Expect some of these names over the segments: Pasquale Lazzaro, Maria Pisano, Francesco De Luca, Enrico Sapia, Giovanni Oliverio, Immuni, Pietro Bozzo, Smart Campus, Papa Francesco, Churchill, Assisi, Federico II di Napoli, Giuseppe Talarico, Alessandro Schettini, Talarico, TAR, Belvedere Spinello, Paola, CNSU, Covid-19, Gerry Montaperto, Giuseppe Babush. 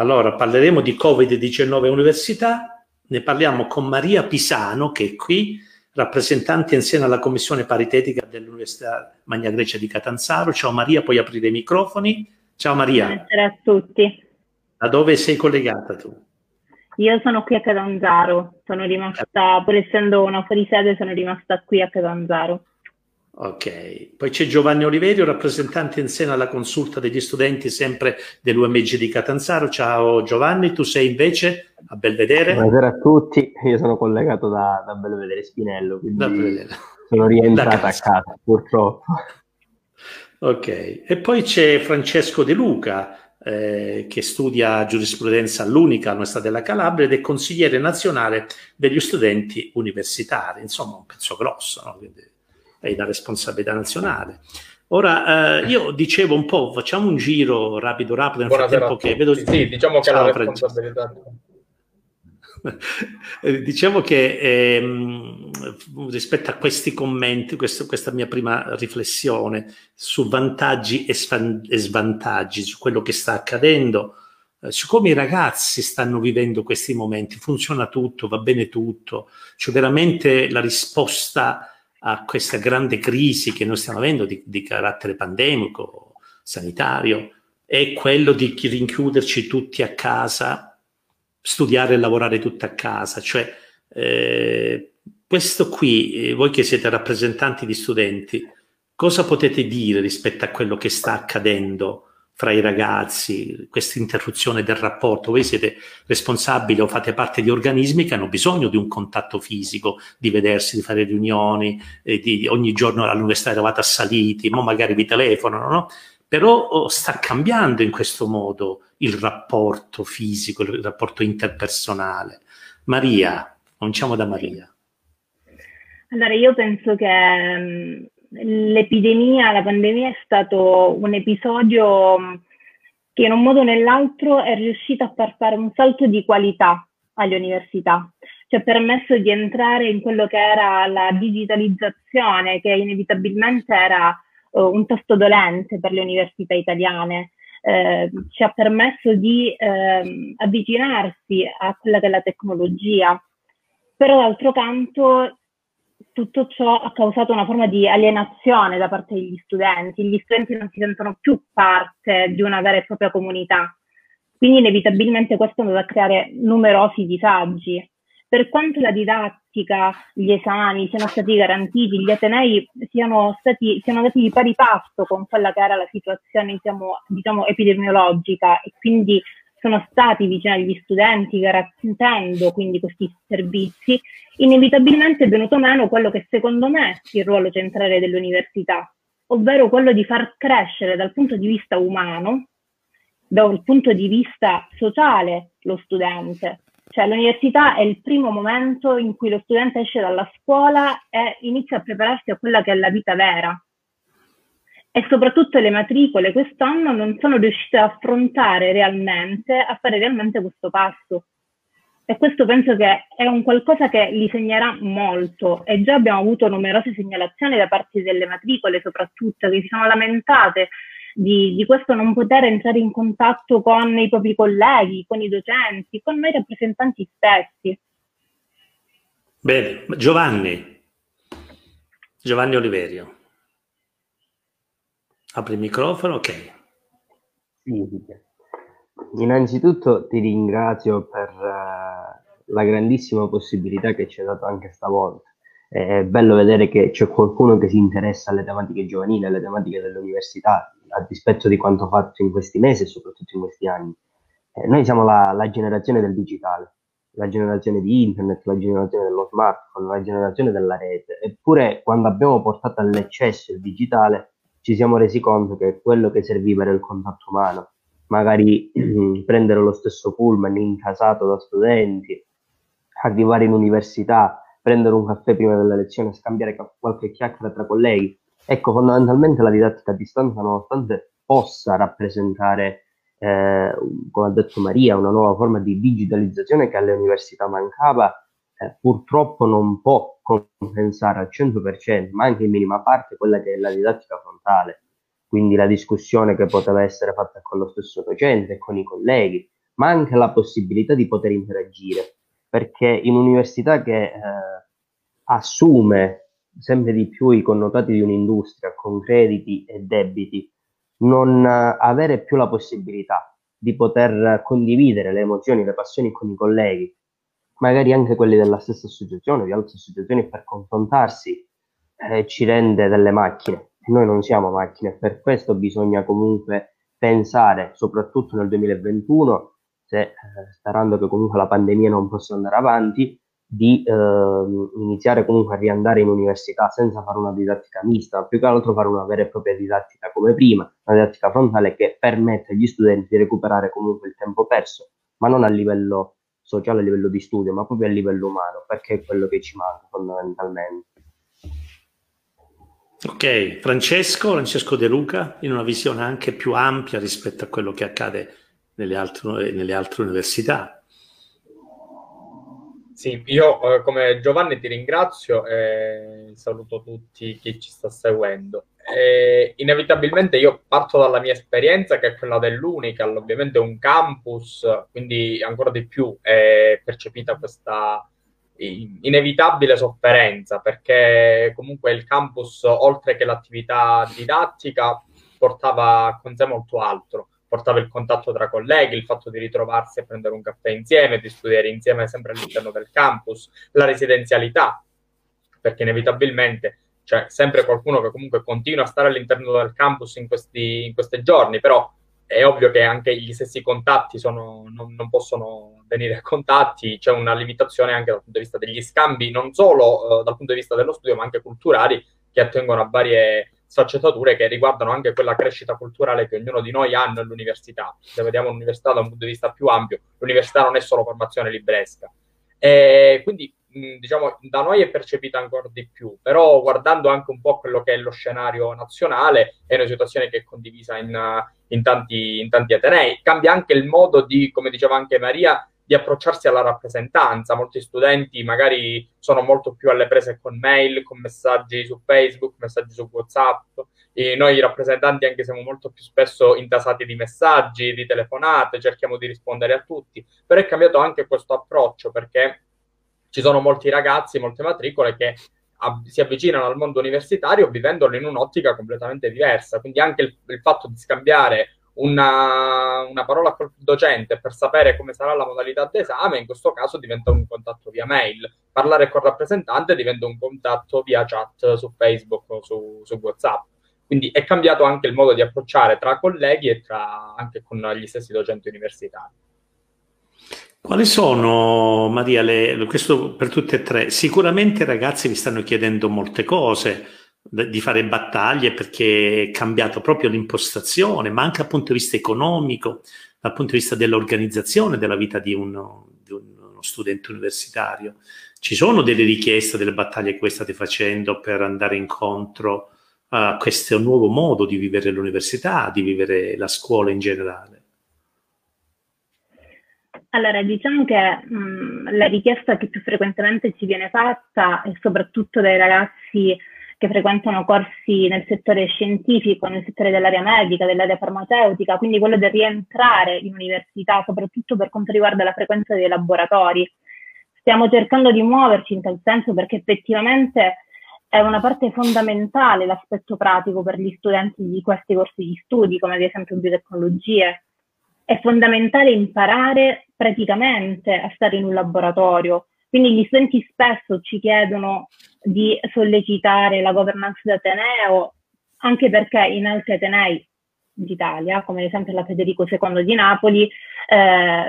Allora, parleremo di Covid-19 e università, ne parliamo con Maria Pisano, che è qui, rappresentante insieme alla Commissione Paritetica dell'Università Magna Grecia di Catanzaro. Ciao Maria, puoi aprire i microfoni. Ciao Maria. Buonasera a tutti. Da dove sei collegata tu? Io sono qui a Catanzaro, sono rimasta, pur essendo una fuorisede, sono rimasta qui a Catanzaro. Ok, poi c'è Giovanni Oliverio, rappresentante in seno alla consulta degli studenti sempre dell'UMG di Catanzaro. Ciao Giovanni, tu sei invece a Belvedere? Buonasera a tutti, io sono collegato da Belvedere Spinello, quindi sono rientrata a casa purtroppo. Ok, e poi c'è Francesco De Luca che studia giurisprudenza all'Unica Università della Calabria ed è consigliere nazionale degli studenti universitari, insomma un pezzo grosso, no? Quindi è la responsabilità nazionale. Ora io dicevo un po', facciamo un giro rapido nel frattempo che vedo. Sì, diciamo che è la responsabilità. Dicevo che rispetto a questi commenti, questa mia prima riflessione su vantaggi e svantaggi, su quello che sta accadendo, su come i ragazzi stanno vivendo questi momenti, funziona tutto, va bene tutto, cioè veramente la risposta a questa grande crisi che noi stiamo avendo di carattere pandemico, sanitario, è quello di rinchiuderci tutti a casa, studiare e lavorare tutti a casa. Cioè, questo qui, voi che siete rappresentanti di studenti, cosa potete dire rispetto a quello che sta accadendo fra i ragazzi, questa interruzione del rapporto? Voi siete responsabili o fate parte di organismi che hanno bisogno di un contatto fisico, di vedersi, di fare riunioni, di ogni giorno all'università eravate assaliti, ma magari vi telefonano, no? Però sta cambiando in questo modo il rapporto fisico, il rapporto interpersonale. Maria, cominciamo da Maria. Allora, io penso che l'epidemia, la pandemia è stato un episodio che in un modo o nell'altro è riuscito a far fare un salto di qualità alle università, ci ha permesso di entrare in quello che era la digitalizzazione, che inevitabilmente era un tasto dolente per le università italiane, ci ha permesso di avvicinarsi a quella che è la tecnologia, però d'altro canto tutto ciò ha causato una forma di alienazione da parte degli studenti. Gli studenti non si sentono più parte di una vera e propria comunità, quindi inevitabilmente questo è andato a creare numerosi disagi. Per quanto la didattica, gli esami siano stati garantiti, gli atenei siano andati di pari passo con quella che era la situazione diciamo epidemiologica, e quindi sono stati vicini agli studenti, garantendo quindi questi servizi, inevitabilmente è venuto meno quello che secondo me è il ruolo centrale dell'università, ovvero quello di far crescere dal punto di vista umano, dal punto di vista sociale, lo studente. Cioè l'università è il primo momento in cui lo studente esce dalla scuola e inizia a prepararsi a quella che è la vita vera. E soprattutto le matricole quest'anno non sono riuscite a fare realmente questo passo. E questo penso che è un qualcosa che li segnerà molto, e già abbiamo avuto numerose segnalazioni da parte delle matricole soprattutto, che si sono lamentate di questo non poter entrare in contatto con i propri colleghi, con i docenti, con noi rappresentanti stessi. Bene, Giovanni Oliverio. Apri il microfono, ok. Sì. Innanzitutto ti ringrazio per la grandissima possibilità che ci hai dato anche stavolta. È bello vedere che c'è qualcuno che si interessa alle tematiche giovanili, alle tematiche dell'università, a dispetto di quanto fatto in questi mesi e soprattutto in questi anni. Noi siamo la generazione del digitale, la generazione di internet, la generazione dello smartphone, la generazione della rete. Eppure quando abbiamo portato all'eccesso il digitale, ci siamo resi conto che quello che serviva era il contatto umano, magari prendere lo stesso pullman incasato da studenti, arrivare in università, prendere un caffè prima della lezione, scambiare qualche chiacchiera tra colleghi. Ecco, fondamentalmente la didattica a distanza, nonostante possa rappresentare, come ha detto Maria, una nuova forma di digitalizzazione che alle università mancava, purtroppo non può compensare al 100%, ma anche in minima parte, quella che è la didattica frontale, quindi la discussione che poteva essere fatta con lo stesso docente e con i colleghi, ma anche la possibilità di poter interagire, perché in un'università che assume sempre di più i connotati di un'industria con crediti e debiti, non avere più la possibilità di poter condividere le emozioni, le passioni con i colleghi, magari anche quelli della stessa associazione, di altre associazioni, per confrontarsi, ci rende delle macchine. Noi non siamo macchine, per questo bisogna comunque pensare, soprattutto nel 2021, sperando che comunque la pandemia non possa andare avanti, di iniziare comunque a riandare in università senza fare una didattica mista, più che altro fare una vera e propria didattica come prima, una didattica frontale che permette agli studenti di recuperare comunque il tempo perso, ma non a livello sociale, a livello di studio, ma proprio a livello umano, perché è quello che ci manca fondamentalmente. Ok, Francesco De Luca, in una visione anche più ampia rispetto a quello che accade nelle altre università. Sì, io come Giovanni ti ringrazio e saluto tutti chi ci sta seguendo. Inevitabilmente io parto dalla mia esperienza, che è quella dell'Unical, ovviamente un campus, quindi ancora di più è percepita questa inevitabile sofferenza, perché comunque il campus, oltre che l'attività didattica, portava con sé molto altro. Portava il contatto tra colleghi, il fatto di ritrovarsi a prendere un caffè insieme, di studiare insieme sempre all'interno del campus, la residenzialità, perché inevitabilmente c'è sempre qualcuno che comunque continua a stare all'interno del campus in questi giorni, però è ovvio che anche gli stessi contatti non possono venire contatti, c'è una limitazione anche dal punto di vista degli scambi, non solo dal punto di vista dello studio, ma anche culturali, che attengono a varie sfaccettature che riguardano anche quella crescita culturale che ognuno di noi ha nell'università. Se vediamo l'università da un punto di vista più ampio, l'università non è solo formazione libresca. E quindi, diciamo, da noi è percepita ancora di più, però guardando anche un po' quello che è lo scenario nazionale, è una situazione che è condivisa in tanti atenei. Cambia anche il modo di, come diceva anche Maria, di approcciarsi alla rappresentanza. Molti studenti magari sono molto più alle prese con mail, con messaggi su Facebook, messaggi su WhatsApp. E noi rappresentanti anche siamo molto più spesso intasati di messaggi, di telefonate, cerchiamo di rispondere a tutti. Però è cambiato anche questo approccio, perché ci sono molti ragazzi, molte matricole che si avvicinano al mondo universitario vivendolo in un'ottica completamente diversa. Quindi anche il fatto di scambiare una parola col docente per sapere come sarà la modalità d'esame, in questo caso diventa un contatto via mail. Parlare col rappresentante diventa un contatto via chat su Facebook o su WhatsApp. Quindi è cambiato anche il modo di approcciare tra colleghi e anche con gli stessi docenti universitari. Quali sono, Maria, questo per tutte e tre? Sicuramente i ragazzi vi stanno chiedendo molte cose, di fare battaglie, perché è cambiato proprio l'impostazione, ma anche dal punto di vista economico, dal punto di vista dell'organizzazione della vita di uno studente universitario. Ci sono delle richieste, delle battaglie che voi state facendo per andare incontro a questo nuovo modo di vivere l'università, di vivere la scuola in generale? Allora, diciamo che la richiesta che più frequentemente ci viene fatta è soprattutto dai ragazzi che frequentano corsi nel settore scientifico, nel settore dell'area medica, dell'area farmaceutica, quindi quello di rientrare in università, soprattutto per quanto riguarda la frequenza dei laboratori. Stiamo cercando di muoverci in tal senso, perché effettivamente è una parte fondamentale l'aspetto pratico per gli studenti di questi corsi di studi, come ad esempio biotecnologie. È fondamentale imparare praticamente a stare in un laboratorio. Quindi gli studenti spesso ci chiedono di sollecitare la governance d'ateneo, anche perché in altri atenei d'Italia, come ad esempio la Federico II di Napoli,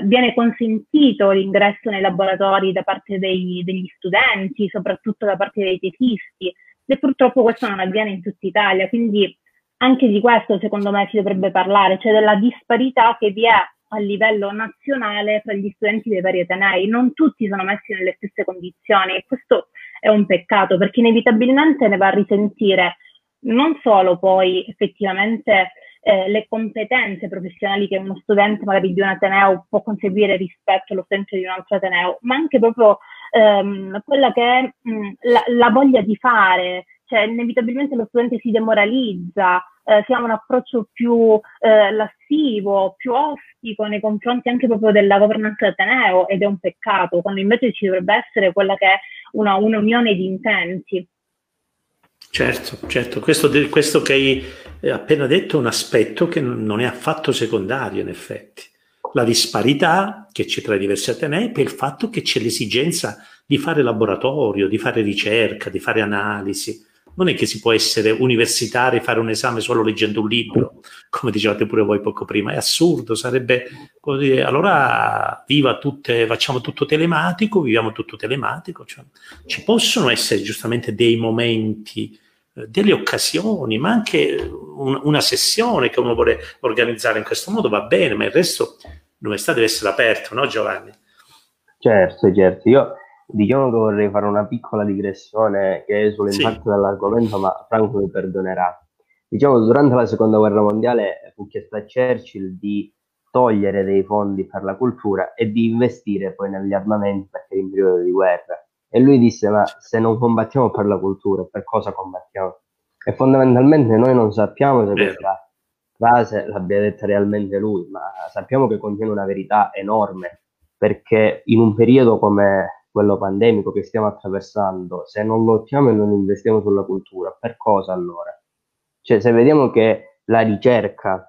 viene consentito l'ingresso nei laboratori da parte degli studenti, soprattutto da parte dei tesisti, e purtroppo questo non avviene in tutta Italia. Quindi anche di questo secondo me si dovrebbe parlare, cioè della disparità che vi è a livello nazionale tra gli studenti dei vari atenei. Non tutti sono messi nelle stesse condizioni, e questo è un peccato, perché inevitabilmente ne va a risentire non solo poi effettivamente le competenze professionali che uno studente magari di un ateneo può conseguire rispetto allo studente di un altro ateneo, ma anche proprio quella che è la voglia di fare, cioè inevitabilmente lo studente si demoralizza, si ha un approccio più lassivo, più ostico nei confronti anche proprio della governance ateneo, ed è un peccato, quando invece ci dovrebbe essere quella che è un'unione di intenti. Certo, certo, questo che hai appena detto è un aspetto che non è affatto secondario, in effetti. La disparità che c'è tra i diversi atenei per il fatto che c'è l'esigenza di fare laboratorio, di fare ricerca, di fare analisi. Non è che si può essere universitari e fare un esame solo leggendo un libro, come dicevate pure voi poco prima. È assurdo, sarebbe così. Allora facciamo tutto telematico, viviamo tutto telematico. Cioè, ci possono essere giustamente dei momenti, delle occasioni, ma anche una sessione che uno vuole organizzare in questo modo va bene, ma il resto l'università deve essere aperto, no Giovanni? Certo. Io diciamo che vorrei fare una piccola digressione che esula in parte dall'argomento, ma Franco mi perdonerà. Diciamo che durante la seconda guerra mondiale fu chiesto a Churchill di togliere dei fondi per la cultura e di investire poi negli armamenti, perché in periodo di guerra. E lui disse: ma se non combattiamo per la cultura, per cosa combattiamo? E fondamentalmente noi non sappiamo se questa frase l'abbia detta realmente lui, ma sappiamo che contiene una verità enorme, perché in un periodo come quello pandemico che stiamo attraversando, se non lottiamo e non investiamo sulla cultura, per cosa allora? Cioè, se vediamo che la ricerca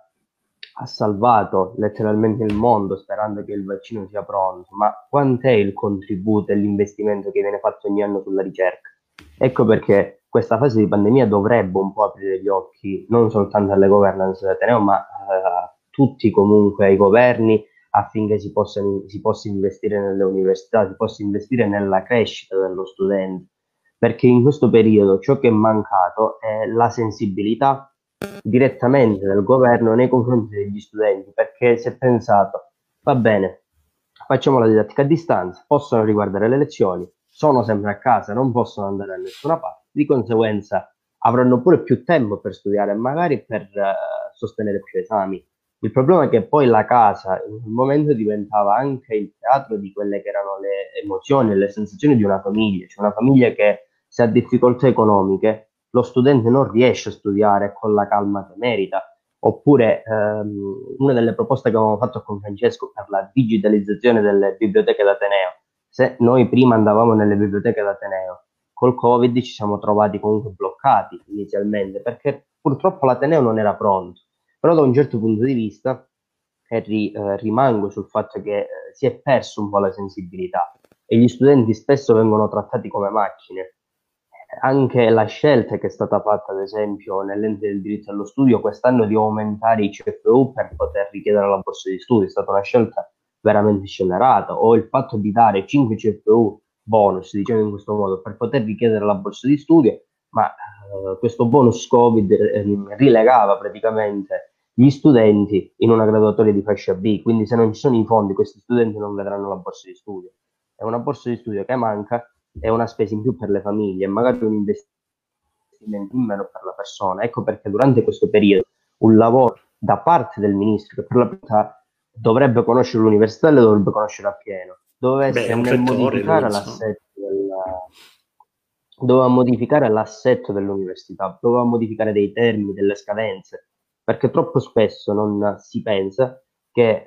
ha salvato letteralmente il mondo sperando che il vaccino sia pronto, ma quant'è il contributo e l'investimento che viene fatto ogni anno sulla ricerca? Ecco perché questa fase di pandemia dovrebbe un po' aprire gli occhi non soltanto alle governance dell'ateneo, ma a tutti comunque, ai governi, affinché si possa investire nelle università, si possa investire nella crescita dello studente, perché in questo periodo ciò che è mancato è la sensibilità direttamente dal governo nei confronti degli studenti, perché si è pensato: va bene, facciamo la didattica a distanza, possono riguardare le lezioni, sono sempre a casa, non possono andare da nessuna parte, di conseguenza avranno pure più tempo per studiare e magari per sostenere più esami. Il problema è che poi la casa in un momento diventava anche il teatro di quelle che erano le emozioni e le sensazioni di una famiglia, cioè una famiglia che se ha difficoltà economiche lo studente non riesce a studiare con la calma che merita. Oppure una delle proposte che avevamo fatto con Francesco per la digitalizzazione delle biblioteche d'ateneo. Se noi prima andavamo nelle biblioteche d'ateneo, col Covid ci siamo trovati comunque bloccati inizialmente, perché purtroppo l'ateneo non era pronto. Però da un certo punto di vista rimango sul fatto che si è perso un po' la sensibilità e gli studenti spesso vengono trattati come macchine. Anche la scelta che è stata fatta, ad esempio, nell'ente del diritto allo studio quest'anno di aumentare i CFU per poter richiedere la borsa di studio, è stata una scelta veramente scellerata, o il fatto di dare 5 CFU bonus, diciamo in questo modo, per poter richiedere la borsa di studio, ma questo bonus Covid rilegava praticamente gli studenti in una graduatoria di fascia B, quindi se non ci sono i fondi questi studenti non vedranno la borsa di studio. È una borsa di studio che manca, è una spesa in più per le famiglie, magari un investimento in meno per la persona. Ecco perché durante questo periodo un lavoro da parte del ministro, che per la verità dovrebbe conoscere l'università e le dovrebbe conoscere appieno, doveva modificare l'assetto dell'università, doveva modificare dei termini, delle scadenze, perché troppo spesso non si pensa che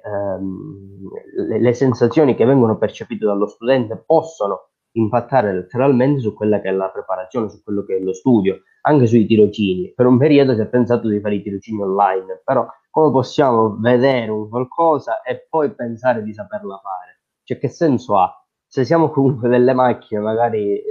le sensazioni che vengono percepite dallo studente possono impattare letteralmente su quella che è la preparazione, su quello che è lo studio, anche sui tirocini. Per un periodo si è pensato di fare i tirocini online, però come possiamo vedere un qualcosa e poi pensare di saperla fare? Cioè, che senso ha? Se siamo comunque delle macchine, magari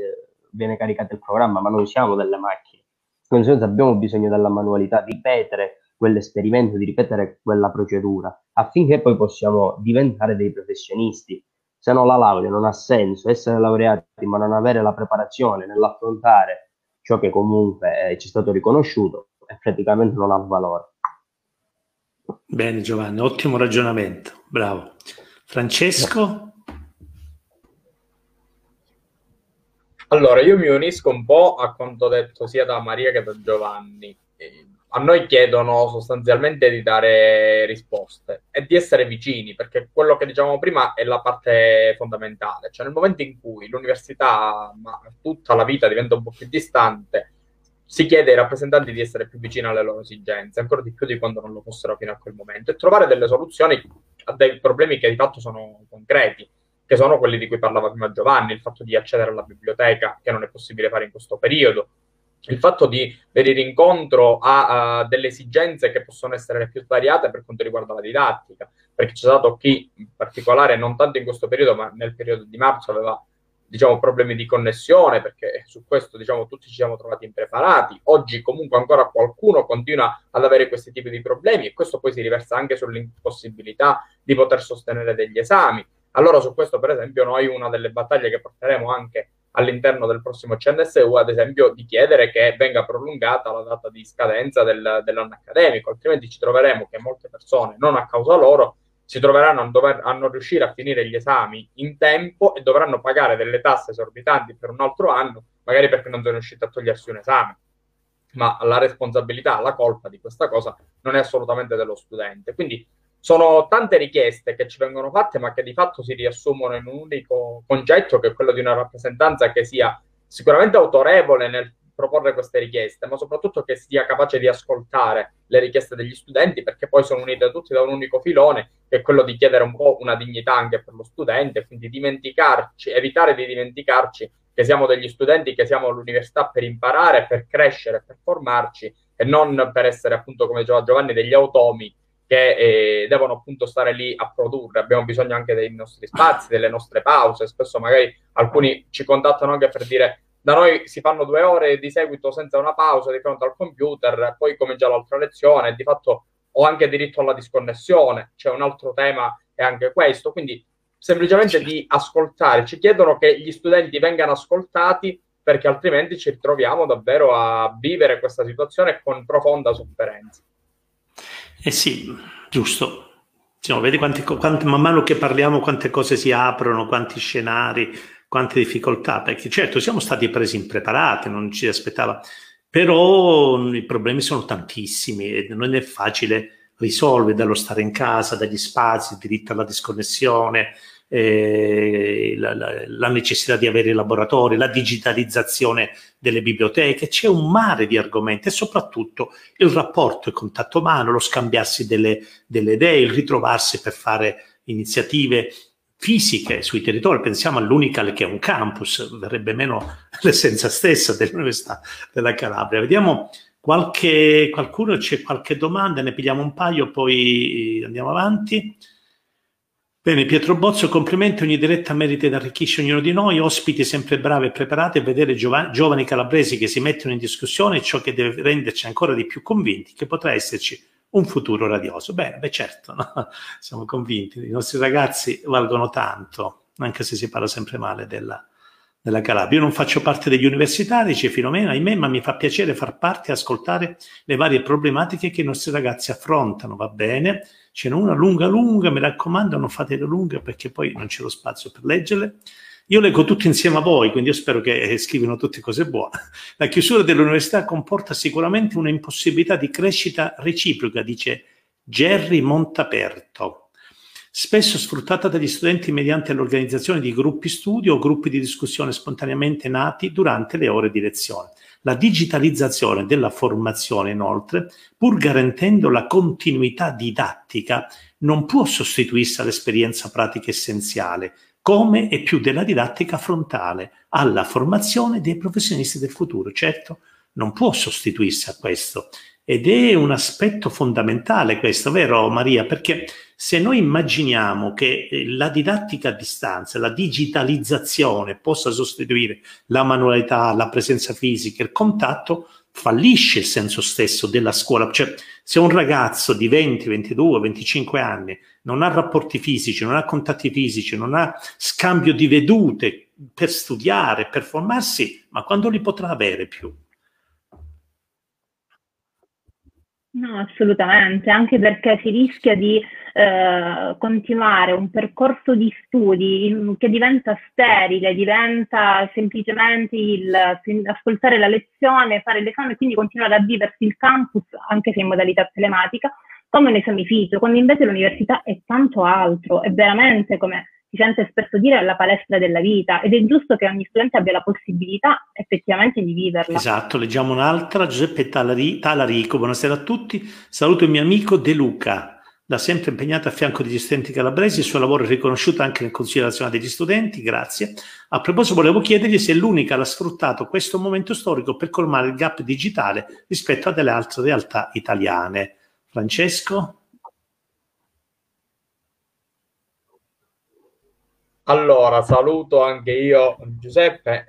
viene caricato il programma, ma non siamo delle macchine. Quindi abbiamo bisogno della manualità, di ripetere quell'esperimento, di ripetere quella procedura, affinché poi possiamo diventare dei professionisti. Se no la laurea non ha senso, essere laureati ma non avere la preparazione nell'affrontare ciò che comunque ci è stato riconosciuto praticamente non ha valore. Bene Giovanni, ottimo ragionamento, bravo. Francesco? Allora, io mi unisco un po' a quanto detto sia da Maria che da Giovanni. A noi chiedono sostanzialmente di dare risposte e di essere vicini, perché quello che dicevamo prima è la parte fondamentale. Cioè, nel momento in cui l'università, ma tutta la vita diventa un po' più distante, si chiede ai rappresentanti di essere più vicini alle loro esigenze, ancora di più di quando non lo fossero fino a quel momento, e trovare delle soluzioni a dei problemi che di fatto sono concreti, che sono quelli di cui parlava prima Giovanni, il fatto di accedere alla biblioteca, che non è possibile fare in questo periodo, il fatto di venire incontro a delle esigenze che possono essere le più variate per quanto riguarda la didattica, perché c'è stato chi in particolare, non tanto in questo periodo, ma nel periodo di marzo, aveva diciamo problemi di connessione, perché su questo diciamo tutti ci siamo trovati impreparati. Oggi comunque ancora qualcuno continua ad avere questi tipi di problemi, e questo poi si riversa anche sull'impossibilità di poter sostenere degli esami. Allora su questo per esempio noi una delle battaglie che porteremo anche all'interno del prossimo CNSU, ad esempio, di chiedere che venga prolungata la data di scadenza dell'anno accademico, altrimenti ci troveremo che molte persone, non a causa loro, si troveranno a non riuscire a finire gli esami in tempo e dovranno pagare delle tasse esorbitanti per un altro anno, magari perché non sono riusciti a togliersi un esame. Ma la responsabilità, la colpa di questa cosa non è assolutamente dello studente. Quindi sono tante richieste che ci vengono fatte, ma che di fatto si riassumono in un unico concetto, che è quello di una rappresentanza che sia sicuramente autorevole nel proporre queste richieste, ma soprattutto che sia capace di ascoltare le richieste degli studenti, perché poi sono unite tutti da un unico filone, che è quello di chiedere un po' una dignità anche per lo studente, quindi dimenticarci, evitare di dimenticarci che siamo degli studenti, che siamo all'università per imparare, per crescere, per formarci, e non per essere, appunto, come diceva Giovanni, degli automi che devono appunto stare lì a produrre. Abbiamo bisogno anche dei nostri spazi, delle nostre pause. Spesso magari alcuni ci contattano anche per dire: da noi si fanno 2 ore di seguito senza una pausa di fronte al computer, poi comincia l'altra lezione, di fatto ho anche diritto alla disconnessione, c'è un altro tema è anche questo, quindi semplicemente di ascoltare. Ci chiedono che gli studenti vengano ascoltati, perché altrimenti ci ritroviamo davvero a vivere questa situazione con profonda sofferenza. Eh sì, giusto. Cioè, vedi quante, man mano che parliamo, quante cose si aprono, quanti scenari, quante difficoltà, perché certo siamo stati presi impreparati, non ci aspettava, però i problemi sono tantissimi e non è facile risolvere, dallo stare in casa, dagli spazi, il diritto alla disconnessione, la necessità di avere i laboratori, la digitalizzazione delle biblioteche. C'è un mare di argomenti e soprattutto il rapporto, il contatto umano, lo scambiarsi delle idee, il ritrovarsi per fare iniziative fisiche sui territori. Pensiamo all'Unical, che è un campus, verrebbe meno l'essenza stessa dell'Università della Calabria. Vediamo qualcuno, c'è qualche domanda, ne pigliamo un paio, poi andiamo avanti. Bene, Pietro Bozzo, complimenti, ogni diretta merita ed arricchisce ognuno di noi, ospiti sempre bravi e preparati, e vedere giovani calabresi che si mettono in discussione, ciò che deve renderci ancora di più convinti che potrà esserci un futuro radioso. Beh, certo, no? Siamo convinti, i nostri ragazzi valgono tanto, anche se si parla sempre male della Calabria. Io non faccio parte degli universitari, c'è Filomena, ahimè, ma mi fa piacere far parte e ascoltare le varie problematiche che i nostri ragazzi affrontano, va bene? Ce n'è una lunga, mi raccomando, non fatele lunghe perché poi non c'è lo spazio per leggerle. Io leggo tutto insieme a voi, quindi io spero che scrivano tutte cose buone. La chiusura dell'università comporta sicuramente una impossibilità di crescita reciproca, dice Gerry Montaperto, spesso sfruttata dagli studenti mediante l'organizzazione di gruppi studio o gruppi di discussione spontaneamente nati durante le ore di lezione. La digitalizzazione della formazione, inoltre, pur garantendo la continuità didattica, non può sostituirsi all'esperienza pratica essenziale, come e più della didattica frontale, alla formazione dei professionisti del futuro. Certo, non può sostituirsi a questo, ed è un aspetto fondamentale questo, vero Maria? Perché se noi immaginiamo che la didattica a distanza, la digitalizzazione possa sostituire la manualità, la presenza fisica, il contatto, fallisce il senso stesso della scuola. Cioè, se un ragazzo di 20, 22, 25 anni non ha rapporti fisici, non ha contatti fisici, non ha scambio di vedute per studiare, per formarsi, ma quando li potrà avere più? No, assolutamente, anche perché si rischia di continuare un percorso di studi che diventa sterile, diventa semplicemente ascoltare la lezione, fare l'esame, e quindi continuare a viversi il campus, anche se in modalità telematica, come un esamificio, quando invece l'università è tanto altro, è veramente, come si sente spesso dire è la palestra della vita, ed è giusto che ogni studente abbia la possibilità effettivamente di viverla. Esatto, leggiamo un'altra, Giuseppe Talarico, buonasera a tutti, saluto il mio amico De Luca, da sempre impegnato a fianco degli studenti calabresi, il suo lavoro è riconosciuto anche nel Consiglio nazionale degli studenti, grazie. A proposito volevo chiedergli se l'Unica ha sfruttato questo momento storico per colmare il gap digitale rispetto a delle altre realtà italiane. Francesco? Allora, saluto anche io Giuseppe.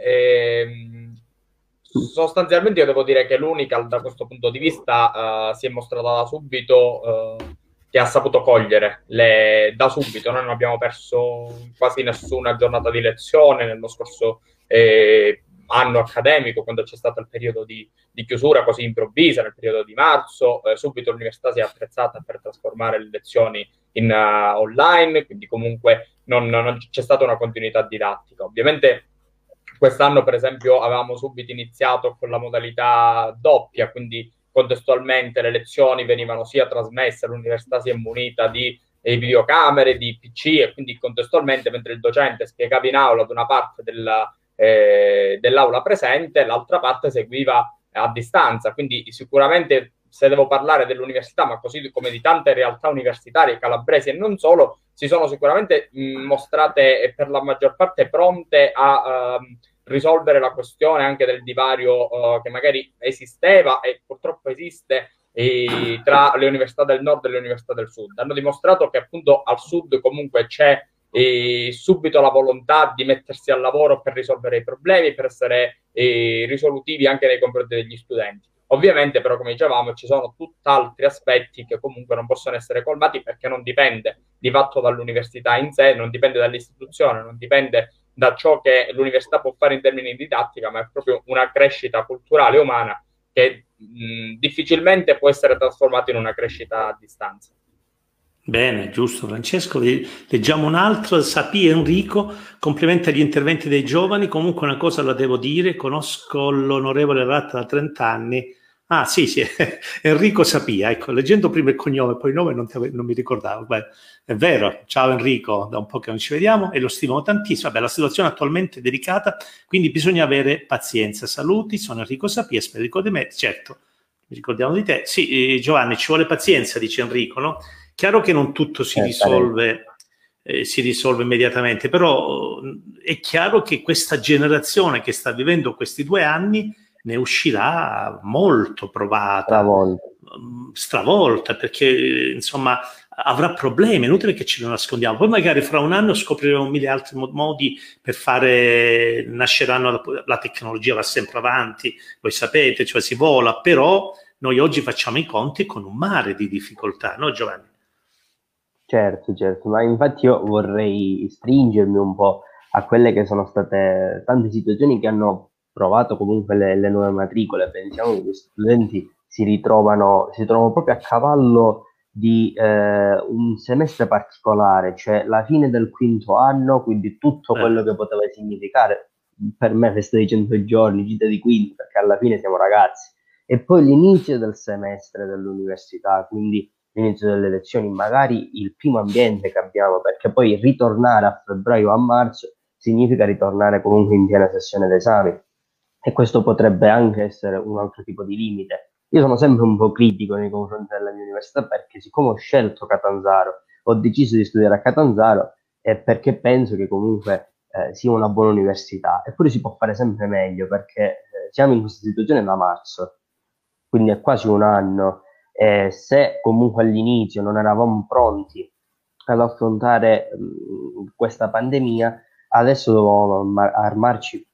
Sostanzialmente io devo dire che l'Unica da questo punto di vista si è mostrata da subito, che ha saputo cogliere da subito. Noi non abbiamo perso quasi nessuna giornata di lezione nello scorso anno accademico, quando c'è stato il periodo di chiusura così improvvisa, nel periodo di marzo. Subito l'università si è attrezzata per trasformare le lezioni in online, quindi comunque non c'è stata una continuità didattica. Ovviamente quest'anno, per esempio, avevamo subito iniziato con la modalità doppia, quindi contestualmente le lezioni venivano sia trasmesse, l'università si è munita di videocamere, di PC, e quindi contestualmente, mentre il docente spiegava in aula ad una parte dell'aula presente, l'altra parte seguiva a distanza. Quindi sicuramente, se devo parlare dell'università, ma così come di tante realtà universitarie calabresi e non solo, si sono sicuramente mostrate per la maggior parte pronte a risolvere la questione anche del divario che magari esisteva e purtroppo esiste tra le università del nord e le università del sud. Hanno dimostrato che appunto al sud comunque c'è subito la volontà di mettersi al lavoro per risolvere i problemi, per essere risolutivi anche nei confronti degli studenti. Ovviamente però, come dicevamo, ci sono tutt'altri aspetti che comunque non possono essere colmati, perché non dipende di fatto dall'università in sé, non dipende dall'istituzione, non dipende da ciò che l'università può fare in termini di didattica, ma è proprio una crescita culturale e umana che difficilmente può essere trasformata in una crescita a distanza. Bene, giusto Francesco. Leggiamo un altro, Sapia Enrico, complimenti agli interventi dei giovani, comunque una cosa la devo dire, conosco l'onorevole Ratta da 30 anni, ah sì, Enrico Sapia, ecco, leggendo prima il cognome poi il nome non mi ricordavo. Beh, è vero, ciao Enrico, da un po' che non ci vediamo e lo stimo tantissimo. Vabbè, la situazione attualmente è delicata, quindi bisogna avere pazienza. Saluti, sono Enrico Sapia, spero ricordi me, certo, mi ricordiamo di te. Sì, Giovanni, ci vuole pazienza, dice Enrico, no? Chiaro che non tutto si risolve immediatamente, però è chiaro che questa generazione che sta vivendo questi 2 anni ne uscirà molto provata, stravolta, perché insomma avrà problemi, è inutile che ce ne nascondiamo. Poi magari fra un anno scopriremo 1000 altri modi per fare, nasceranno, la tecnologia va sempre avanti, voi sapete, cioè si vola, però noi oggi facciamo i conti con un mare di difficoltà, no Giovanni? Certo, ma infatti io vorrei stringermi un po' a quelle che sono state tante situazioni che hanno provato comunque le nuove matricole. Pensiamo che gli studenti si trovano proprio a cavallo di un semestre particolare, cioè la fine del 5º anno, quindi tutto quello che poteva significare, per me festa dei 100 giorni, gita di quinto, perché alla fine siamo ragazzi, e poi l'inizio del semestre dell'università, quindi l'inizio delle lezioni, magari il primo ambiente che abbiamo, perché poi ritornare a febbraio o a marzo significa ritornare comunque in piena sessione d'esami, e questo potrebbe anche essere un altro tipo di limite. Io sono sempre un po' critico nei confronti della mia università, perché siccome ho scelto Catanzaro, ho deciso di studiare a Catanzaro, è perché penso che comunque sia una buona università, eppure si può fare sempre meglio, perché siamo in questa situazione da marzo, quindi è quasi un anno. Se comunque all'inizio non eravamo pronti ad affrontare questa pandemia, adesso dovevamo armarci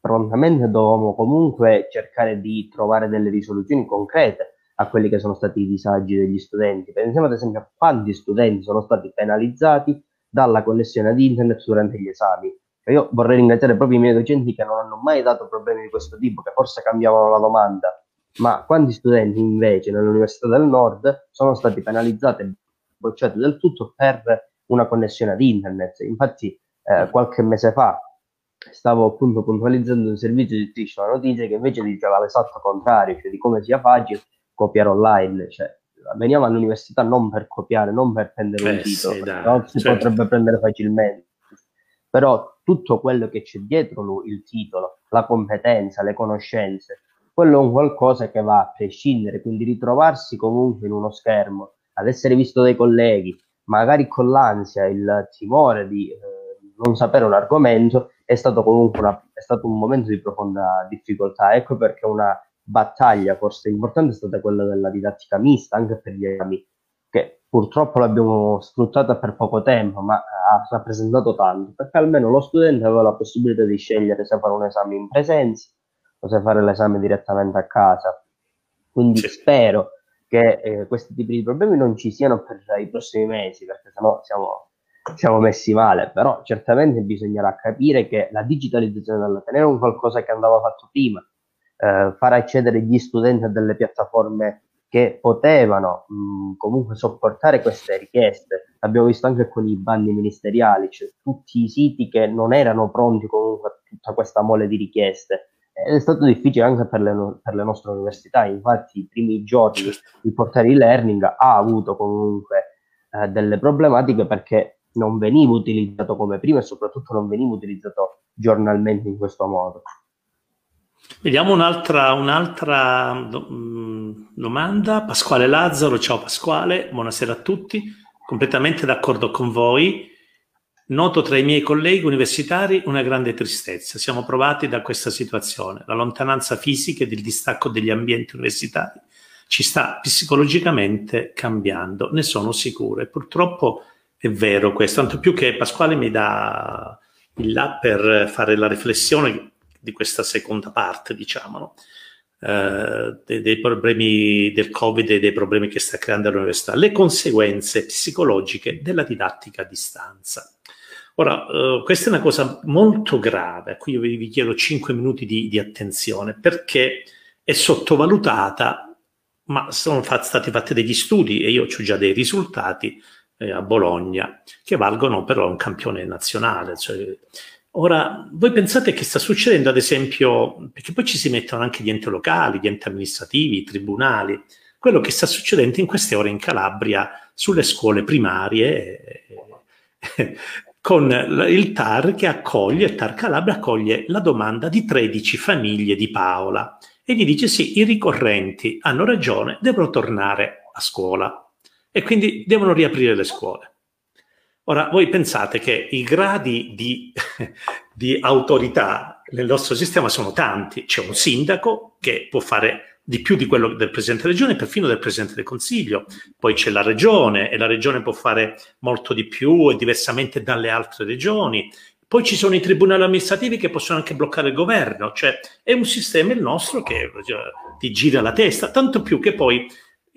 prontamente, dovevamo comunque cercare di trovare delle risoluzioni concrete a quelli che sono stati i disagi degli studenti. Pensiamo ad esempio a quanti studenti sono stati penalizzati dalla connessione ad internet durante gli esami. Io vorrei ringraziare proprio i miei docenti, che non hanno mai dato problemi di questo tipo, che forse cambiavano la domanda. Ma quanti studenti invece nell'Università del Nord sono stati penalizzati e bocciati del tutto per una connessione ad internet? Infatti qualche mese fa stavo appunto puntualizzando un servizio di Striscia la Notizia, che invece diceva l'esatto contrario, cioè di come sia facile copiare online. Cioè, veniamo all'università non per copiare, non per prendere un titolo, no? Si potrebbe prendere facilmente, però tutto quello che c'è dietro lui, il titolo, la competenza, le conoscenze, quello è un qualcosa che va a prescindere, quindi ritrovarsi comunque in uno schermo, ad essere visto dai colleghi, magari con l'ansia, il timore di non sapere un argomento, è stato comunque è stato un momento di profonda difficoltà. Ecco perché una battaglia forse importante è stata quella della didattica mista, anche per gli esami, che purtroppo l'abbiamo sfruttata per poco tempo, ma ha rappresentato tanto, perché almeno lo studente aveva la possibilità di scegliere se fare un esame in presenza o se fare l'esame direttamente a casa. Quindi spero che questi tipi di problemi non ci siano per i prossimi mesi, perché sennò siamo messi male, però certamente bisognerà capire che la digitalizzazione dell'ateneo è un qualcosa che andava fatto prima, far accedere gli studenti a delle piattaforme che potevano comunque sopportare queste richieste. L'abbiamo visto anche con i bandi ministeriali, cioè tutti i siti che non erano pronti comunque a tutta questa mole di richieste. È stato difficile anche per le nostre università, infatti i primi giorni il portare e-learning ha avuto comunque delle problematiche, perché non veniva utilizzato come prima e soprattutto non veniva utilizzato giornalmente in questo modo. Vediamo un'altra domanda. Pasquale Lazzaro, ciao Pasquale, buonasera a tutti, completamente d'accordo con voi. Noto tra i miei colleghi universitari una grande tristezza, siamo provati da questa situazione, la lontananza fisica ed il distacco degli ambienti universitari ci sta psicologicamente cambiando, ne sono sicuro, e purtroppo è vero questo, tanto più che Pasquale mi dà il là per fare la riflessione di questa seconda parte, diciamo, no? Dei problemi del Covid e dei problemi che sta creando l'università, le conseguenze psicologiche della didattica a distanza. Ora, questa è una cosa molto grave, a cui io vi chiedo 5 minuti di attenzione, perché è sottovalutata, ma sono stati fatti degli studi, e io ho già dei risultati a Bologna, che valgono però un campione nazionale. Ora, voi pensate che sta succedendo, ad esempio, perché poi ci si mettono anche gli enti locali, gli enti amministrativi, i tribunali, quello che sta succedendo in queste ore in Calabria sulle scuole primarie, con il TAR che accoglie, il TAR Calabria accoglie la domanda di 13 famiglie di Paola e gli dice sì, i ricorrenti hanno ragione, devono tornare a scuola e quindi devono riaprire le scuole. Ora, voi pensate che i gradi di autorità nel nostro sistema sono tanti. C'è un sindaco che può fare di più di quello del Presidente della Regione, perfino del Presidente del Consiglio. Poi c'è la Regione, e la Regione può fare molto di più e diversamente dalle altre regioni. Poi ci sono i tribunali amministrativi che possono anche bloccare il governo. Cioè, è un sistema, il nostro, che ti gira la testa, tanto più che poi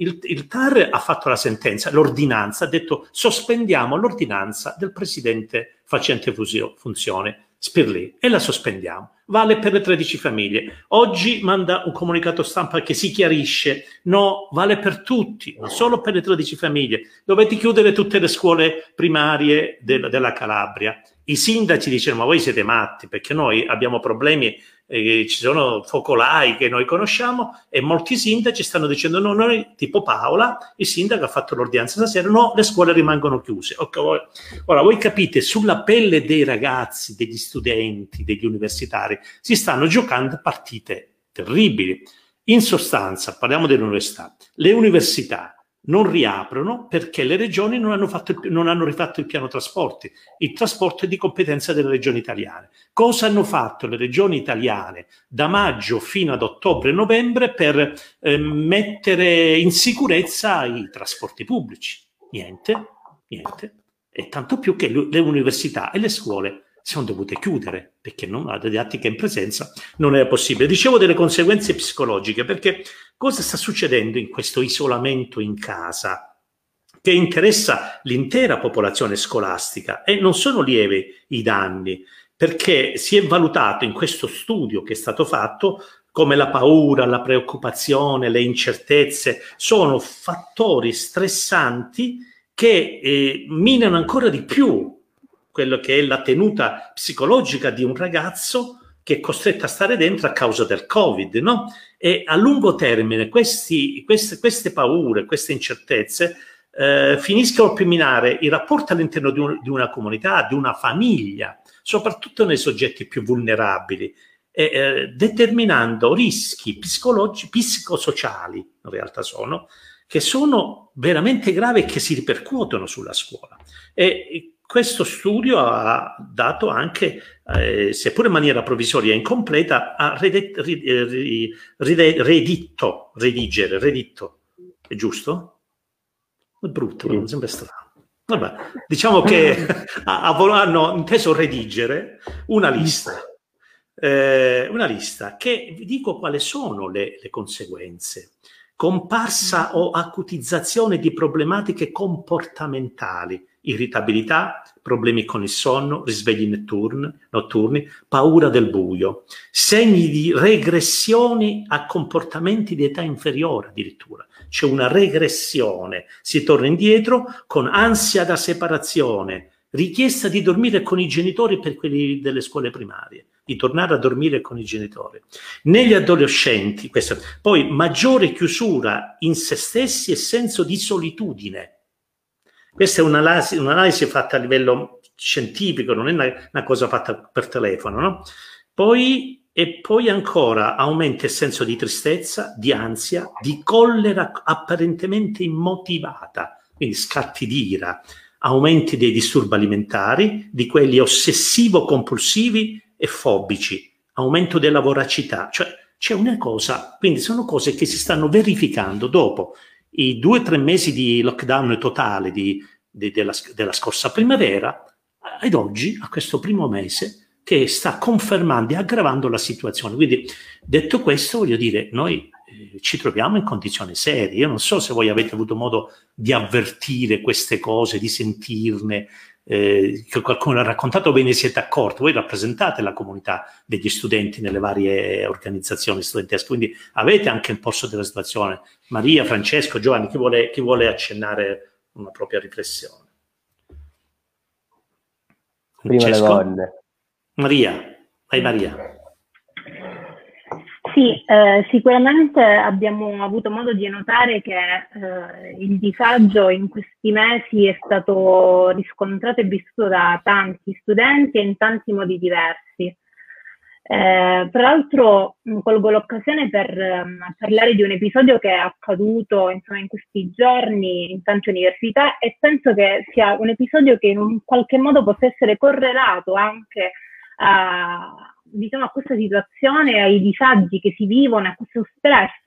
il TAR ha fatto la sentenza, l'ordinanza, ha detto sospendiamo l'ordinanza del presidente facente funzione, Spirli, e la sospendiamo. Vale per le 13 famiglie. Oggi manda un comunicato stampa che si chiarisce, no, vale per tutti, non solo per le 13 famiglie. Dovete chiudere tutte le scuole primarie della Calabria. I sindaci dicono ma voi siete matti, perché noi abbiamo problemi, ci sono focolai che noi conosciamo, e molti sindaci stanno dicendo no, noi, tipo Paola, il sindaco ha fatto l'ordinanza stasera, no, le scuole rimangono chiuse. Okay. Ora voi capite, sulla pelle dei ragazzi, degli studenti, degli universitari, si stanno giocando partite terribili. In sostanza, parliamo dell'università, le università non riaprono perché le regioni non hanno rifatto il piano trasporti. Il trasporto è di competenza delle regioni italiane. Cosa hanno fatto le regioni italiane da maggio fino ad ottobre-novembre per mettere in sicurezza i trasporti pubblici? Niente. E tanto più che le università e le scuole sono dovute chiudere, perché la didattica in presenza non era possibile. Dicevo delle conseguenze psicologiche, perché cosa sta succedendo in questo isolamento in casa che interessa l'intera popolazione scolastica, e non sono lievi i danni, perché si è valutato in questo studio che è stato fatto come la paura, la preoccupazione, le incertezze sono fattori stressanti che minano ancora di più quello che è la tenuta psicologica di un ragazzo che è costretta a stare dentro a causa del Covid, no? E a lungo termine queste paure, queste incertezze finiscono per minare i rapporti all'interno di una comunità, di una famiglia, soprattutto nei soggetti più vulnerabili, determinando rischi psicosociali, in realtà che sono veramente gravi e che si ripercuotono sulla scuola. E questo studio ha dato anche, seppure in maniera provvisoria e incompleta, ha redigere, è giusto? È brutto, mi sembra strano. Vabbè, diciamo che hanno inteso redigere una lista che vi dico quali sono le conseguenze. Comparsa o acutizzazione di problematiche comportamentali, irritabilità, problemi con il sonno, risvegli notturni, paura del buio, segni di regressioni a comportamenti di età inferiore addirittura. C'è una regressione, si torna indietro con ansia da separazione, richiesta di dormire con i genitori per quelli delle scuole primarie, di tornare a dormire con i genitori. Negli adolescenti, poi maggiore chiusura in se stessi e senso di solitudine. Questa è un'analisi fatta a livello scientifico, non è una cosa fatta per telefono, no? Poi ancora aumenta il senso di tristezza, di ansia, di collera apparentemente immotivata, quindi scatti di ira, aumenti dei disturbi alimentari, di quelli ossessivo-compulsivi e fobici, aumento della voracità, cioè c'è una cosa, quindi sono cose che si stanno verificando dopo i 2 o 3 mesi di lockdown totale della scorsa primavera, ed oggi, a questo primo mese, che sta confermando e aggravando la situazione. Quindi, detto questo, voglio dire, noi ci troviamo in condizioni serie. Io non so se voi avete avuto modo di avvertire queste cose, di sentirne, che qualcuno l'ha raccontato, ve ne siete accorti, voi rappresentate la comunità degli studenti nelle varie organizzazioni studentesche, quindi avete anche il polso della situazione. Maria, Francesco, Giovanni, chi vuole accennare una propria riflessione? Francesco? Prima le donne. Maria, vai Maria. Sì, sicuramente abbiamo avuto modo di notare che il disagio in questi mesi è stato riscontrato e vissuto da tanti studenti e in tanti modi diversi. Tra l'altro colgo l'occasione per parlare di un episodio che è accaduto in questi giorni in tante università, e penso che sia un episodio che in un qualche modo possa essere correlato anche a questa situazione, ai disagi che si vivono, a questo stress,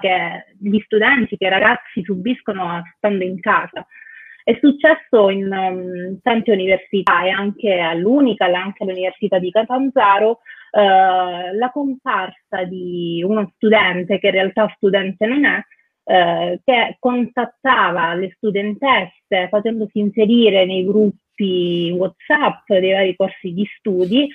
che gli studenti, che i ragazzi subiscono stando in casa. È successo in tante università, e anche all'Unical, anche all'Università di Catanzaro, la comparsa di uno studente, che in realtà studente non è, che contattava le studentesse facendosi inserire nei gruppi WhatsApp dei vari corsi di studi,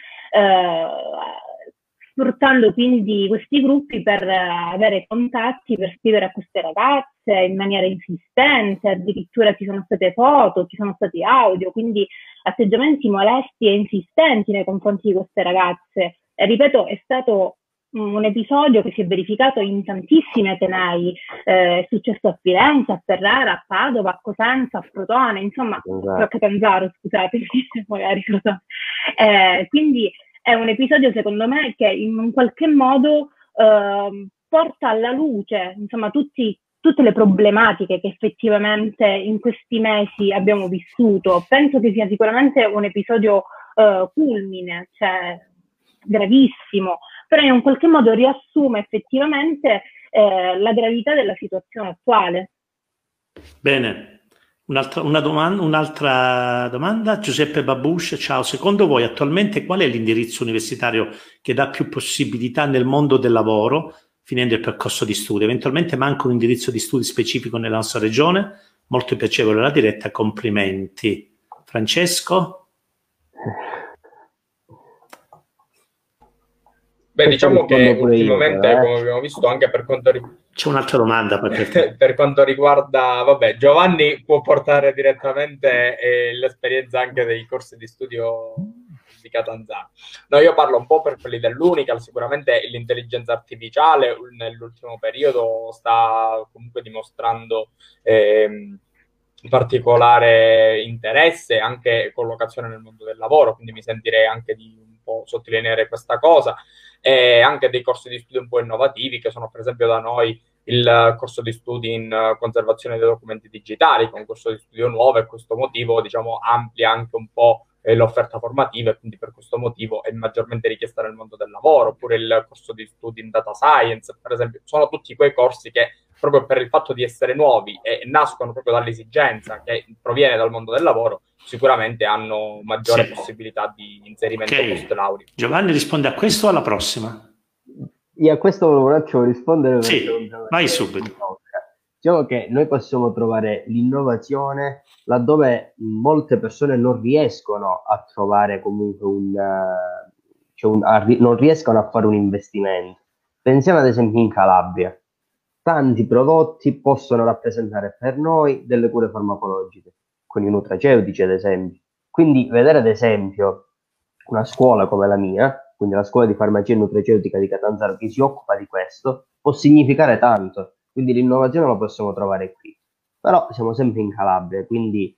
sfruttando quindi questi gruppi per avere contatti, per scrivere a queste ragazze in maniera insistente. Addirittura ci sono state foto, ci sono stati audio, quindi atteggiamenti molesti e insistenti nei confronti di queste ragazze. E ripeto, è stato un episodio che si è verificato in tantissimi atenei, è successo a Firenze, a Ferrara, a Padova, a Cosenza, a Crotone, a Catanzaro, scusate, magari Crotone. Quindi è un episodio, secondo me, che in un qualche modo porta alla luce, tutte le problematiche che effettivamente in questi mesi abbiamo vissuto. Penso che sia sicuramente un episodio culmine, cioè gravissimo, però in un qualche modo riassume effettivamente la gravità della situazione attuale. Bene, un'altra domanda. Giuseppe Babush, ciao. Secondo voi attualmente qual è l'indirizzo universitario che dà più possibilità nel mondo del lavoro, finendo il percorso di studio? Eventualmente manca un indirizzo di studi specifico nella nostra regione? Molto piacevole la diretta, complimenti. Francesco? Beh, diciamo che ultimamente, come abbiamo visto, anche per quanto riguarda... C'è un'altra domanda per quanto riguarda... Vabbè, Giovanni può portare direttamente l'esperienza anche dei corsi di studio di Catanzaro. No, io parlo un po' per quelli dell'Unical, sicuramente l'intelligenza artificiale nell'ultimo periodo sta comunque dimostrando particolare interesse, anche collocazione nel mondo del lavoro, quindi mi sentirei anche di un po' sottolineare questa cosa, e anche dei corsi di studio un po' innovativi che sono per esempio da noi il corso di studi in conservazione dei documenti digitali, che è un corso di studio nuovo, e questo motivo diciamo amplia anche un po' l'offerta formativa, e quindi per questo motivo è maggiormente richiesta nel mondo del lavoro. Oppure il corso di studi in data science, per esempio, sono tutti quei corsi che proprio per il fatto di essere nuovi e nascono proprio dall'esigenza che proviene dal mondo del lavoro, sicuramente hanno maggiore possibilità di inserimento post laurea. Giovanni risponde a questo o alla prossima? Io a questo volevo rispondere. Sì, vai subito. Diciamo che noi possiamo trovare l'innovazione laddove molte persone non riescono a trovare comunque non riescono a fare un investimento. Pensiamo ad esempio in Calabria. Tanti prodotti possono rappresentare per noi delle cure farmacologiche, con i nutraceutici ad esempio. Quindi vedere ad esempio una scuola come la mia, quindi la scuola di farmacia e nutraceutica di Catanzaro, che si occupa di questo, può significare tanto. Quindi l'innovazione la possiamo trovare qui. Però siamo sempre in Calabria, quindi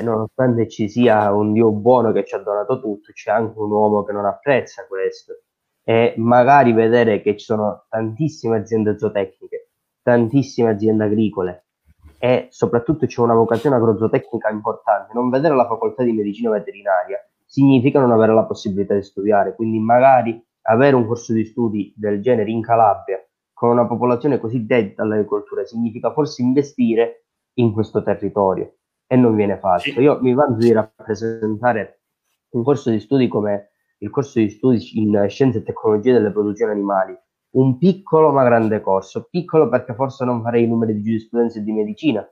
nonostante ci sia un Dio buono che ci ha donato tutto, c'è anche un uomo che non apprezza questo. E magari vedere che ci sono tantissime aziende zootecniche, tantissime aziende agricole, e soprattutto c'è una vocazione agrozootecnica importante. Non vedere la facoltà di medicina veterinaria significa non avere la possibilità di studiare, quindi magari avere un corso di studi del genere in Calabria, con una popolazione così dedita all'agricoltura, significa forse investire in questo territorio, e non viene fatto. Io mi vanto di rappresentare un corso di studi come il corso di studi in scienze e tecnologie delle produzioni animali, un piccolo ma grande corso, piccolo perché forse non farei i numeri di giurisprudenza e di medicina,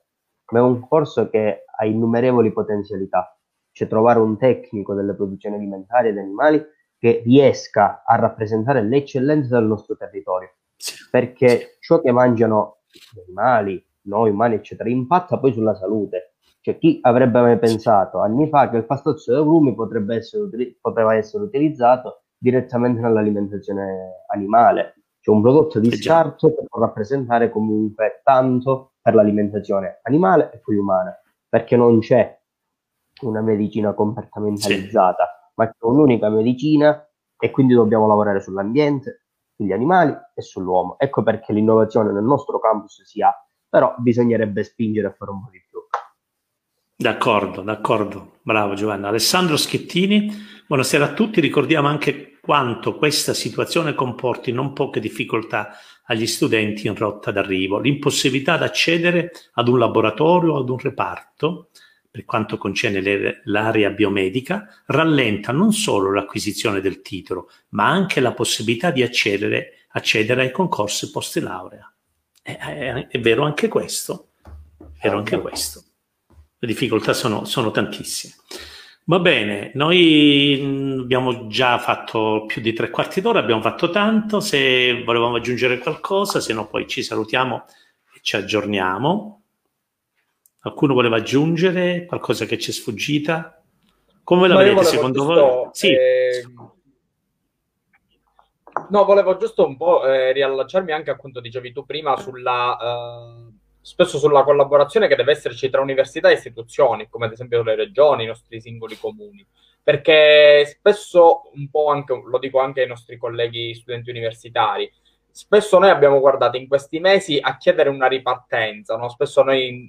ma è un corso che ha innumerevoli potenzialità. Cioè trovare un tecnico delle produzioni alimentari ed animali che riesca a rappresentare l'eccellenza del nostro territorio, perché ciò che mangiano gli animali, noi umani eccetera, impatta poi sulla salute. Cioè chi avrebbe mai pensato anni fa che il fastozio di agrumi poteva essere utilizzato direttamente nell'alimentazione animale, cioè un prodotto di scarto che può rappresentare comunque tanto per l'alimentazione animale e poi umana, perché non c'è una medicina compartimentalizzata, ma c'è un'unica medicina, e quindi dobbiamo lavorare sull'ambiente, sugli animali e sull'uomo. Ecco perché l'innovazione nel nostro campus si ha, però bisognerebbe spingere a fare un po' di più. D'accordo, d'accordo. Bravo Giovanna. Alessandro Schettini, buonasera a tutti. Ricordiamo anche quanto questa situazione comporti non poche difficoltà agli studenti in rotta d'arrivo. L'impossibilità ad accedere ad un laboratorio o ad un reparto per quanto concerne l'area biomedica, rallenta non solo l'acquisizione del titolo, ma anche la possibilità di accedere ai concorsi post laurea. È vero anche questo, è vero anche questo. Le difficoltà sono tantissime. Va bene, noi abbiamo già fatto più di 3/4 d'ora, abbiamo fatto tanto, se volevamo aggiungere qualcosa, se no poi ci salutiamo e ci aggiorniamo. Qualcuno voleva aggiungere qualcosa che ci è sfuggita? Come la vedete secondo voi? Sì. No, volevo giusto un po' riallacciarmi anche a quanto dicevi tu prima sulla collaborazione che deve esserci tra università e istituzioni, come ad esempio le regioni, i nostri singoli comuni. Perché spesso, un po' anche, lo dico anche ai nostri colleghi studenti universitari, spesso noi abbiamo guardato in questi mesi a chiedere una ripartenza, no? Spesso noi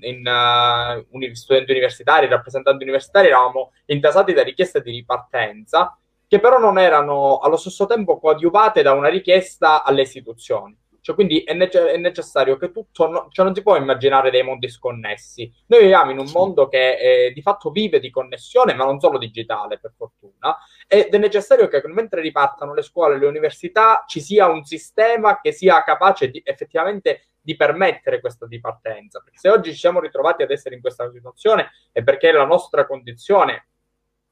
studenti universitari, rappresentanti universitari, eravamo intasati da richieste di ripartenza che però non erano allo stesso tempo coadiuvate da una richiesta alle istituzioni. Cioè, quindi è necessario che tutto, cioè non si può immaginare dei mondi sconnessi. Noi viviamo in un mondo che di fatto vive di connessione, ma non solo digitale, per fortuna, ed è necessario che mentre ripartano le scuole e le università ci sia un sistema che sia capace effettivamente di permettere questa ripartenza. Perché se oggi ci siamo ritrovati ad essere in questa situazione è perché la nostra condizione,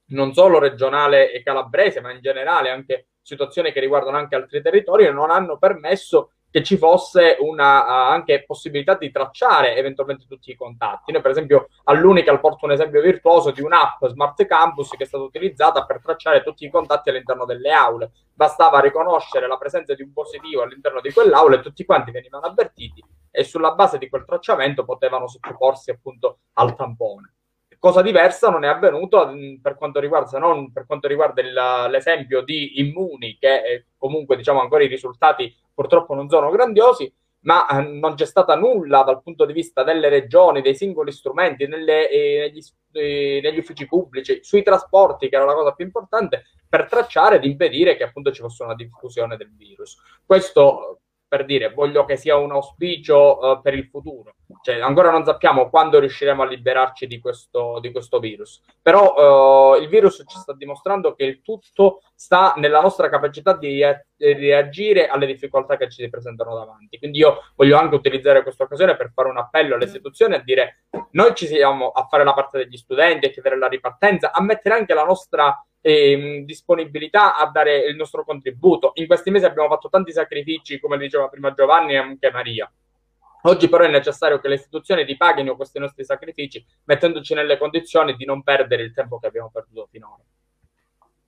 non solo regionale e calabrese, ma in generale anche situazioni che riguardano anche altri territori, non hanno permesso che ci fosse una anche possibilità di tracciare eventualmente tutti i contatti. Noi per esempio all'Unica porto un esempio virtuoso di un'app Smart Campus che è stata utilizzata per tracciare tutti i contatti all'interno delle aule. Bastava riconoscere la presenza di un positivo all'interno di quell'aula e tutti quanti venivano avvertiti e sulla base di quel tracciamento potevano sottoporsi appunto al tampone. Cosa diversa non è avvenuto per quanto riguarda, non per quanto riguarda l'esempio di Immuni, che comunque diciamo ancora i risultati purtroppo non sono grandiosi, ma non c'è stata nulla dal punto di vista delle regioni, dei singoli strumenti, negli uffici pubblici, sui trasporti, che era la cosa più importante, per tracciare ed impedire che appunto ci fosse una diffusione del virus. Questo per dire, voglio che sia un auspicio per il futuro. Cioè, ancora non sappiamo quando riusciremo a liberarci di questo virus. Però il virus ci sta dimostrando che il tutto sta nella nostra capacità di reagire alle difficoltà che ci si presentano davanti. Quindi io voglio anche utilizzare questa occasione per fare un appello alle istituzioni a dire noi ci siamo a fare la parte degli studenti, a chiedere la ripartenza, a mettere anche la nostra disponibilità a dare il nostro contributo. In questi mesi abbiamo fatto tanti sacrifici, come diceva prima Giovanni e anche Maria. Oggi però è necessario che le istituzioni ripaghino questi nostri sacrifici, mettendoci nelle condizioni di non perdere il tempo che abbiamo perduto finora.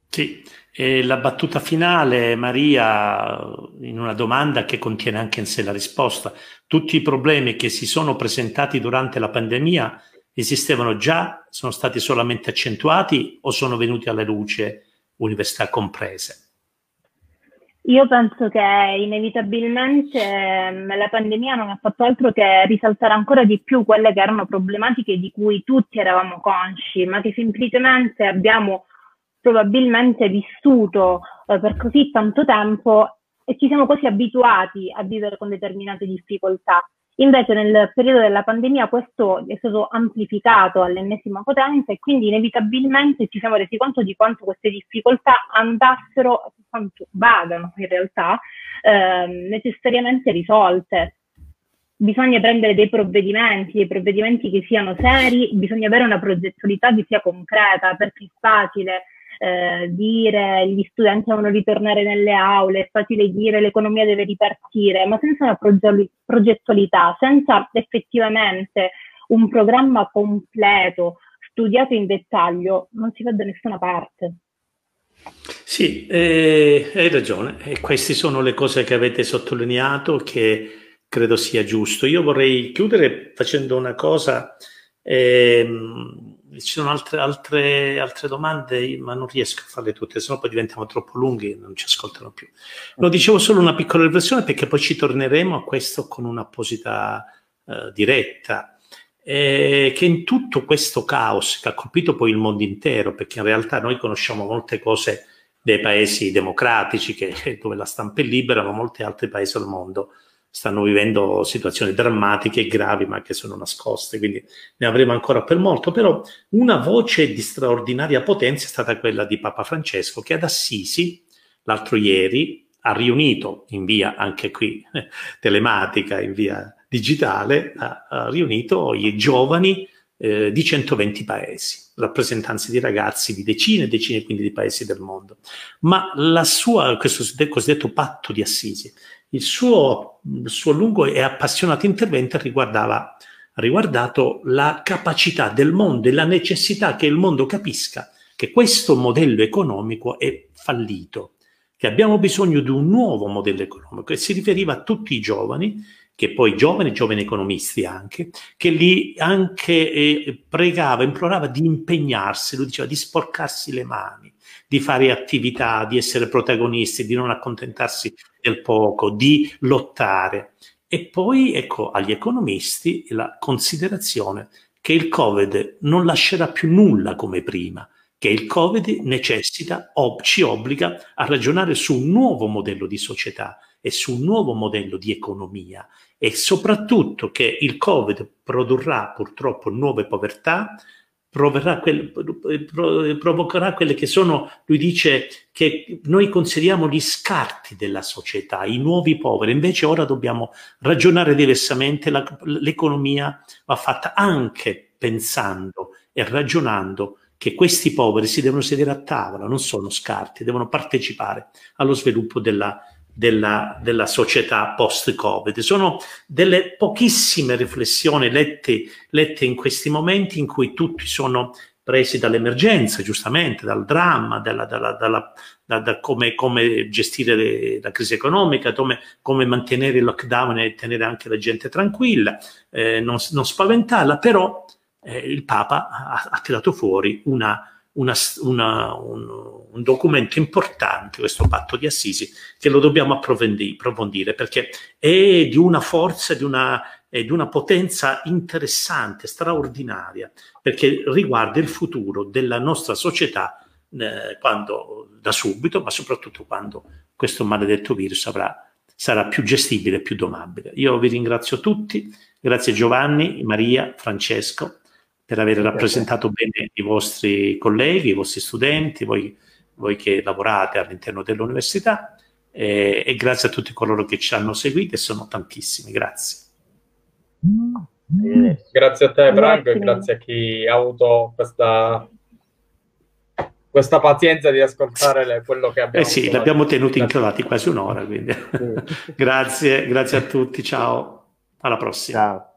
Sì, e la battuta finale, Maria, in una domanda che contiene anche in sé la risposta. Tutti i problemi che si sono presentati durante la pandemia esistevano già, sono stati solamente accentuati o sono venuti alla luce, università comprese? Io penso che inevitabilmente la pandemia non ha fatto altro che risaltare ancora di più quelle che erano problematiche di cui tutti eravamo consci, ma che semplicemente abbiamo probabilmente vissuto per così tanto tempo e ci siamo così abituati a vivere con determinate difficoltà. Invece nel periodo della pandemia questo è stato amplificato all'ennesima potenza e quindi inevitabilmente ci siamo resi conto di quanto queste difficoltà andassero, quanto vadano in realtà, necessariamente risolte. Bisogna prendere dei provvedimenti che siano seri, bisogna avere una progettualità che sia concreta, perché è facile dire gli studenti devono ritornare nelle aule, è facile dire l'economia deve ripartire, ma senza una progettualità, senza effettivamente un programma completo, studiato in dettaglio, non si va da nessuna parte. Sì, hai ragione, e queste sono le cose che avete sottolineato che credo sia giusto. Io vorrei chiudere facendo una cosa, ci sono altre domande, ma non riesco a farle tutte, sennò poi diventiamo troppo lunghi e non ci ascoltano più. No, dicevo solo una piccola riflessione perché poi ci torneremo a questo con un'apposita diretta. Che in tutto questo caos che ha colpito poi il mondo intero, perché in realtà noi conosciamo molte cose dei paesi democratici dove la stampa è libera, ma molti altri paesi al mondo stanno vivendo situazioni drammatiche e gravi, ma che sono nascoste, quindi ne avremo ancora per molto. Però una voce di straordinaria potenza è stata quella di Papa Francesco, che ad Assisi l'altro ieri ha riunito in via anche qui telematica, in via digitale, ha riunito i giovani di 120 paesi, rappresentanze di ragazzi di decine e decine quindi di paesi del mondo. Ma questo cosiddetto patto di Assisi, il suo lungo e appassionato intervento ha riguardato la capacità del mondo e la necessità che il mondo capisca che questo modello economico è fallito, che abbiamo bisogno di un nuovo modello economico, e si riferiva a tutti i giovani, che poi giovani economisti anche, che li anche pregava, implorava di impegnarsi, lui diceva di sporcarsi le mani, di fare attività, di essere protagonisti, di non accontentarsi del poco, di lottare. E poi ecco agli economisti la considerazione che il Covid non lascerà più nulla come prima, che il Covid ci obbliga a ragionare su un nuovo modello di società e su un nuovo modello di economia, e soprattutto che il Covid produrrà purtroppo nuove povertà, provocherà quelle che sono, lui dice, che noi consideriamo gli scarti della società, i nuovi poveri. Invece ora dobbiamo ragionare diversamente, l'economia va fatta anche pensando e ragionando che questi poveri si devono sedere a tavola, non sono scarti, devono partecipare allo sviluppo della della società post-Covid. Sono delle pochissime riflessioni lette in questi momenti in cui tutti sono presi dall'emergenza, giustamente, dal dramma, da come gestire la crisi economica, come mantenere il lockdown e tenere anche la gente tranquilla, non spaventarla, però il Papa ha tirato fuori un documento importante, questo patto di Assisi, che lo dobbiamo approfondire, perché è di una forza, di una potenza interessante, straordinaria, perché riguarda il futuro della nostra società da subito, ma soprattutto quando questo maledetto virus sarà più gestibile, più domabile. Io vi ringrazio tutti, grazie Giovanni, Maria, Francesco, per aver rappresentato bene i vostri colleghi, i vostri studenti, voi che lavorate all'interno dell'università, e grazie a tutti coloro che ci hanno seguito, e sono tantissimi, grazie. Bene. Grazie a te Branco, e grazie a chi ha avuto questa pazienza di ascoltare quello che abbiamo fatto. Eh sì, l'abbiamo tenuto inchiodati quasi un'ora, quindi. Sì. Grazie a tutti, ciao, alla prossima. Ciao.